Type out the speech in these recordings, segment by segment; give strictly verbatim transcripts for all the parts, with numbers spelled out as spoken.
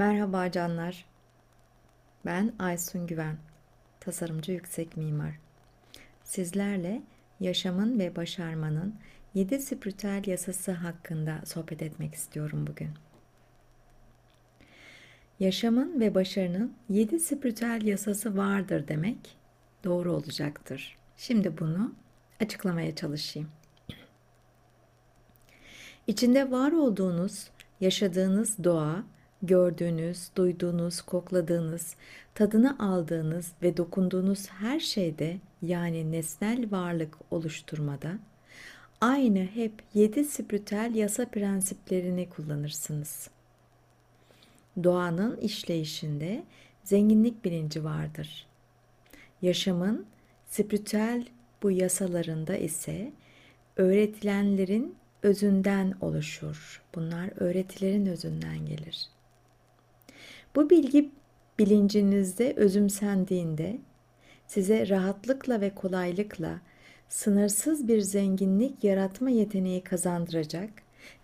Merhaba canlar, ben Aysun Güven, tasarımcı yüksek mimar. Sizlerle yaşamın ve başarmanın yedi spritüel yasası hakkında sohbet etmek istiyorum bugün. Yaşamın ve başarının yedi spritüel yasası vardır demek doğru olacaktır. Şimdi bunu açıklamaya çalışayım. İçinde var olduğunuz, yaşadığınız doğa, gördüğünüz, duyduğunuz, kokladığınız, tadını aldığınız ve dokunduğunuz her şeyde, yani nesnel varlık oluşturmada, aynı hep yedi spritüel yasa prensiplerini kullanırsınız. Doğanın işleyişinde zenginlik bilinci vardır. Yaşamın spritüel bu yasalarında ise öğretilenlerin özünden oluşur. Bunlar öğretilerin özünden gelir. Bu bilgi bilincinizde özümsendiğinde size rahatlıkla ve kolaylıkla sınırsız bir zenginlik yaratma yeteneği kazandıracak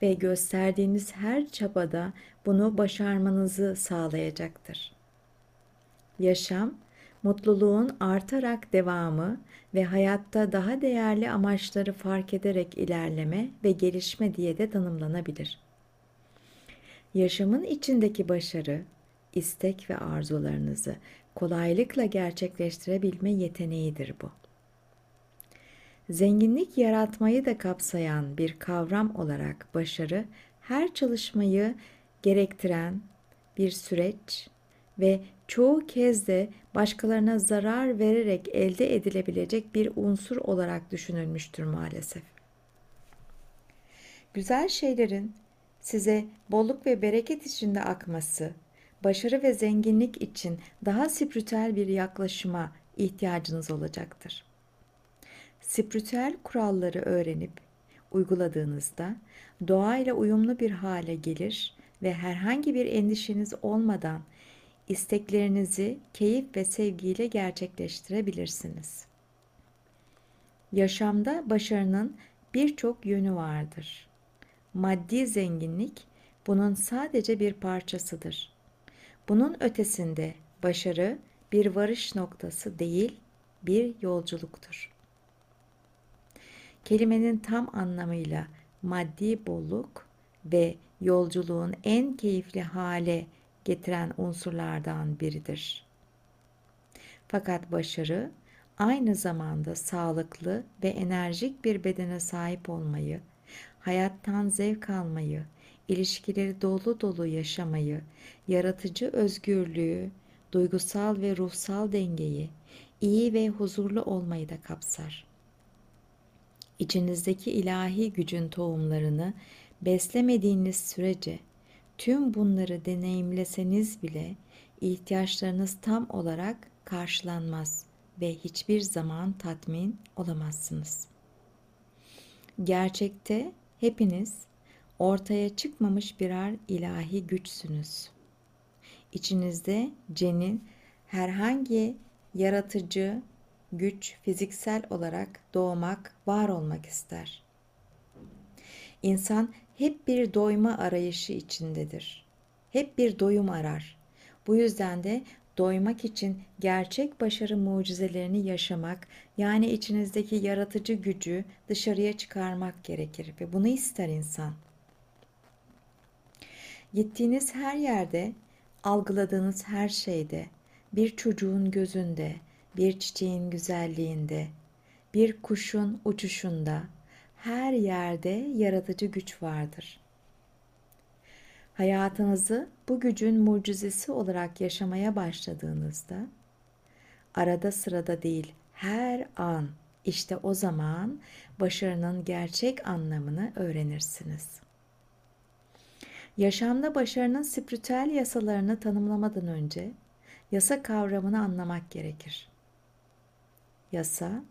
ve gösterdiğiniz her çabada bunu başarmanızı sağlayacaktır. Yaşam, mutluluğun artarak devamı ve hayatta daha değerli amaçları fark ederek ilerleme ve gelişme diye de tanımlanabilir. Yaşamın içindeki başarı, istek ve arzularınızı kolaylıkla gerçekleştirebilme yeteneğidir bu. Zenginlik yaratmayı da kapsayan bir kavram olarak başarı, her çalışmayı gerektiren bir süreç ve çoğu kez de başkalarına zarar vererek elde edilebilecek bir unsur olarak düşünülmüştür maalesef. Güzel şeylerin size bolluk ve bereket içinde akması, başarı ve zenginlik için daha spritüel bir yaklaşıma ihtiyacınız olacaktır. Spritüel kuralları öğrenip uyguladığınızda doğayla uyumlu bir hale gelir ve herhangi bir endişeniz olmadan isteklerinizi keyif ve sevgiyle gerçekleştirebilirsiniz. Yaşamda başarının birçok yönü vardır. Maddi zenginlik bunun sadece bir parçasıdır. Bunun ötesinde başarı bir varış noktası değil, bir yolculuktur. Kelimenin tam anlamıyla maddi bolluk ve yolculuğun en keyifli hale getiren unsurlardan biridir. Fakat başarı aynı zamanda sağlıklı ve enerjik bir bedene sahip olmayı, hayattan zevk almayı, ilişkileri dolu dolu yaşamayı, yaratıcı özgürlüğü, duygusal ve ruhsal dengeyi, iyi ve huzurlu olmayı da kapsar. İçinizdeki ilahi gücün tohumlarını beslemediğiniz sürece tüm bunları deneyimleseniz bile ihtiyaçlarınız tam olarak karşılanmaz ve hiçbir zaman tatmin olamazsınız. Gerçekte hepiniz ortaya çıkmamış birer ilahi güçsünüz. İçinizde cenin herhangi yaratıcı güç fiziksel olarak doğmak, var olmak ister. İnsan hep bir doyma arayışı içindedir. Hep bir doyum arar. Bu yüzden de doymak için gerçek başarı mucizelerini yaşamak, yani içinizdeki yaratıcı gücü dışarıya çıkarmak gerekir ve bunu ister insan. Gittiğiniz her yerde, algıladığınız her şeyde, bir çocuğun gözünde, bir çiçeğin güzelliğinde, bir kuşun uçuşunda, her yerde yaratıcı güç vardır. Hayatınızı bu gücün mucizesi olarak yaşamaya başladığınızda, arada sırada değil, her an, işte o zaman başarının gerçek anlamını öğrenirsiniz. Yaşamda başarının spritüel yasalarını tanımlamadan önce yasa kavramını anlamak gerekir. Yasa,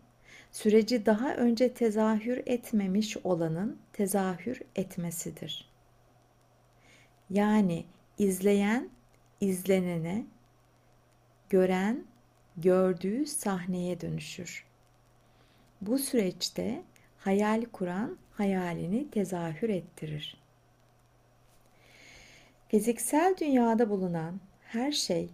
süreci daha önce tezahür etmemiş olanın tezahür etmesidir. Yani izleyen, izlenene, gören, gördüğü sahneye dönüşür. Bu süreçte hayal kuran hayalini tezahür ettirir. Fiziksel dünyada bulunan her şey,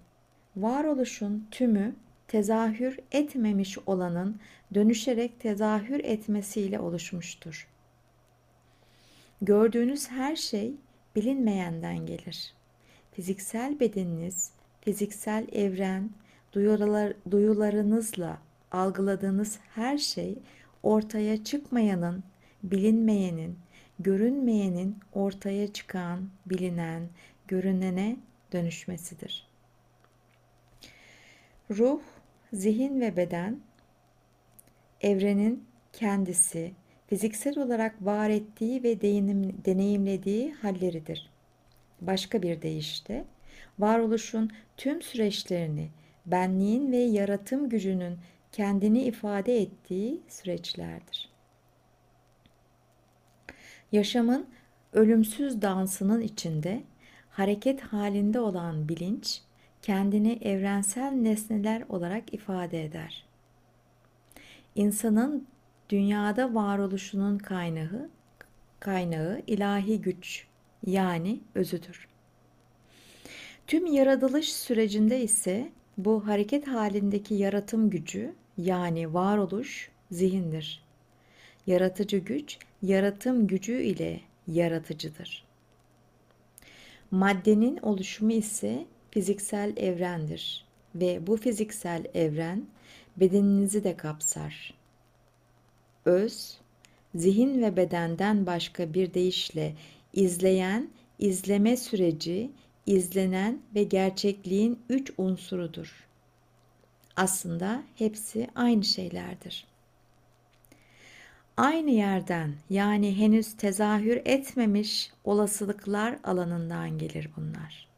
varoluşun tümü tezahür etmemiş olanın dönüşerek tezahür etmesiyle oluşmuştur. Gördüğünüz her şey bilinmeyenden gelir. Fiziksel bedeniniz, fiziksel evren, duyular, duyularınızla algıladığınız her şey ortaya çıkmayanın, bilinmeyenin, görünmeyenin ortaya çıkan, bilinen, görünene dönüşmesidir. Ruh, zihin ve beden, evrenin kendisi, fiziksel olarak var ettiği ve deneyimlediği halleridir. Başka bir deyişle, varoluşun tüm süreçlerini, benliğin ve yaratım gücünün kendini ifade ettiği süreçlerdir. Yaşamın ölümsüz dansının içinde, hareket halinde olan bilinç, kendini evrensel nesneler olarak ifade eder. İnsanın dünyada varoluşunun kaynağı, kaynağı ilahi güç, yani özüdür. Tüm yaratılış sürecinde ise bu hareket halindeki yaratım gücü, yani varoluş, zihindir. Yaratıcı güç, yaratım gücü ile yaratıcıdır. Maddenin oluşumu ise fiziksel evrendir ve bu fiziksel evren bedeninizi de kapsar. Öz, zihin ve bedenden başka bir deyişle izleyen, izleme süreci, izlenen ve gerçekliğin üç unsurudur. Aslında hepsi aynı şeylerdir. Aynı yerden, yani henüz tezahür etmemiş olasılıklar alanından gelir bunlar.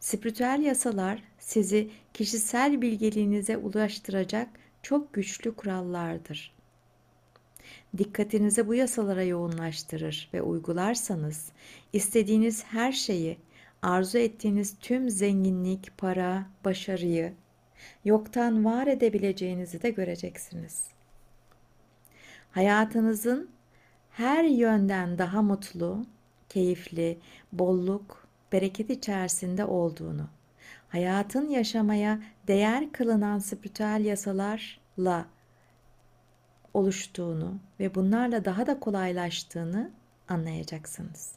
Spritüel yasalar sizi kişisel bilgeliğinize ulaştıracak çok güçlü kurallardır. Dikkatinizi bu yasalara yoğunlaştırır ve uygularsanız, istediğiniz her şeyi, arzu ettiğiniz tüm zenginlik, para, başarıyı yoktan var edebileceğinizi de göreceksiniz. Hayatınızın her yönden daha mutlu, keyifli, bolluk, bereket içerisinde olduğunu, hayatın yaşamaya değer kılınan spiritüel yasalarla oluştuğunu ve bunlarla daha da kolaylaştığını anlayacaksınız.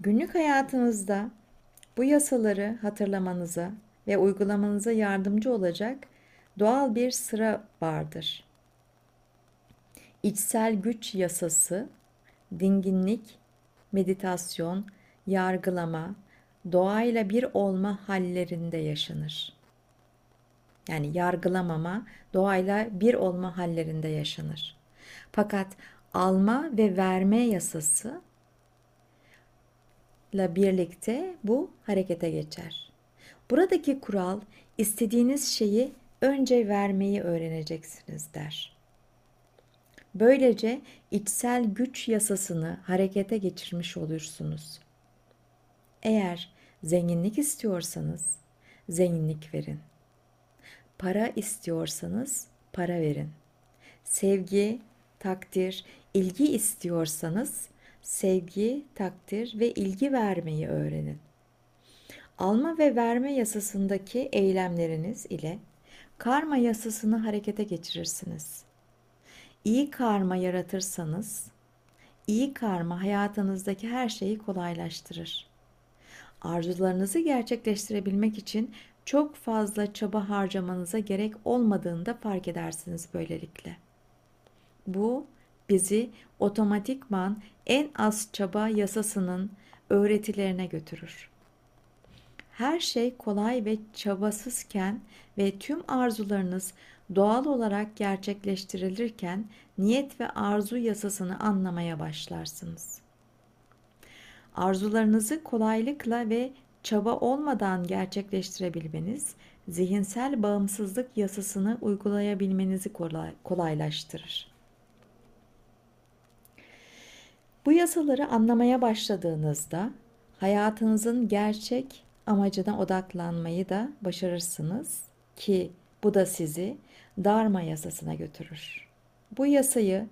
Günlük hayatınızda bu yasaları hatırlamanıza ve uygulamanıza yardımcı olacak doğal bir sıra vardır. İçsel güç yasası, dinginlik, meditasyon, yargılama, doğayla bir olma hallerinde yaşanır. Yani yargılamama, doğayla bir olma hallerinde yaşanır. Fakat alma ve verme yasası ile birlikte bu harekete geçer. Buradaki kural, istediğiniz şeyi önce vermeyi öğreneceksiniz der. Böylece içsel güç yasasını harekete geçirmiş olursunuz. Eğer zenginlik istiyorsanız zenginlik verin. Para istiyorsanız para verin. Sevgi, takdir, ilgi istiyorsanız sevgi, takdir ve ilgi vermeyi öğrenin. Alma ve verme yasasındaki eylemleriniz ile karma yasasını harekete geçirirsiniz. İyi karma yaratırsanız, iyi karma hayatınızdaki her şeyi kolaylaştırır. Arzularınızı gerçekleştirebilmek için çok fazla çaba harcamanıza gerek olmadığını da fark edersiniz böylelikle. Bu bizi otomatikman en az çaba yasasının öğretilerine götürür. Her şey kolay ve çabasızken ve tüm arzularınız doğal olarak gerçekleştirilirken niyet ve arzu yasasını anlamaya başlarsınız. Arzularınızı kolaylıkla ve çaba olmadan gerçekleştirebilmeniz, zihinsel bağımsızlık yasasını uygulayabilmenizi kolaylaştırır. Bu yasaları anlamaya başladığınızda hayatınızın gerçek amacına odaklanmayı da başarırsınız ki bu da sizi Dharma yasasına götürür. Bu yasayı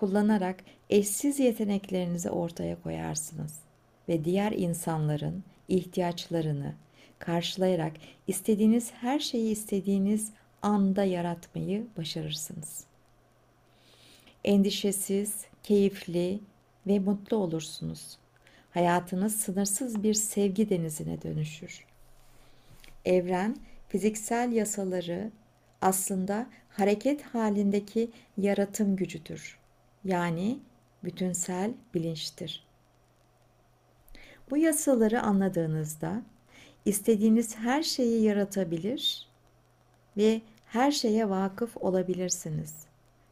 kullanarak eşsiz yeteneklerinizi ortaya koyarsınız ve diğer insanların ihtiyaçlarını karşılayarak istediğiniz her şeyi istediğiniz anda yaratmayı başarırsınız. Endişesiz, keyifli ve mutlu olursunuz. Hayatınız sınırsız bir sevgi denizine dönüşür. Evren, fiziksel yasaları aslında hareket halindeki yaratım gücüdür. Yani bütünsel bilinçtir. Bu yasaları anladığınızda istediğiniz her şeyi yaratabilir ve her şeye vakıf olabilirsiniz.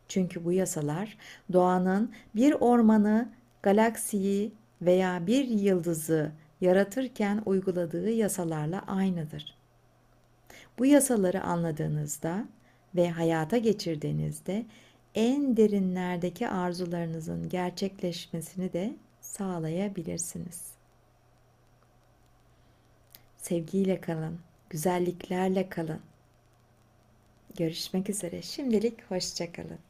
Çünkü bu yasalar doğanın bir ormanı, galaksiyi veya bir yıldızı yaratırken uyguladığı yasalarla aynıdır. Bu yasaları anladığınızda ve hayata geçirdiğinizde en derinlerdeki arzularınızın gerçekleşmesini de sağlayabilirsiniz. Sevgiyle kalın, güzelliklerle kalın. Görüşmek üzere. Şimdilik hoşça kalın.